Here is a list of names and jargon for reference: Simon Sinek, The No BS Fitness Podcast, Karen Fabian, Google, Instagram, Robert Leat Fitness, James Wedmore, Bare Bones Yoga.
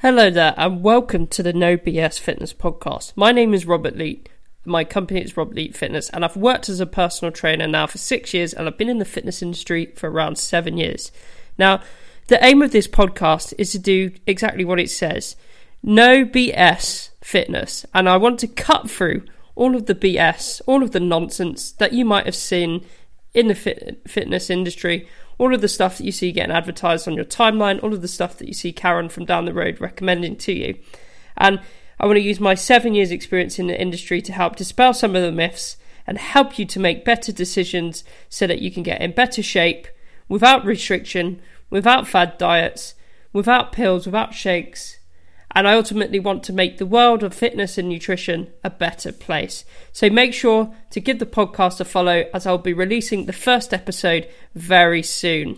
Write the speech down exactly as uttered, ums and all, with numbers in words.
Hello there and welcome to the No B S Fitness Podcast. My name is Robert Leat. My company is Robert Leat Fitness and I've worked as a personal trainer now for six years and I've been in the fitness industry for around seven years. Now, the aim of this podcast is to do exactly what it says. No B S Fitness. And I want to cut through all of the B S, all of the nonsense that you might have seen in the fit- fitness industry, all of the stuff that you see getting advertised on your timeline, all of the stuff that you see Karen from down the road recommending to you. And I want to use my seven years experience in the industry to help dispel some of the myths and help you to make better decisions so that you can get in better shape without restriction, without fad diets, without pills, without shakes. And I ultimately want to make the world of fitness and nutrition a better place. So make sure to give the podcast a follow as I'll be releasing the first episode very soon.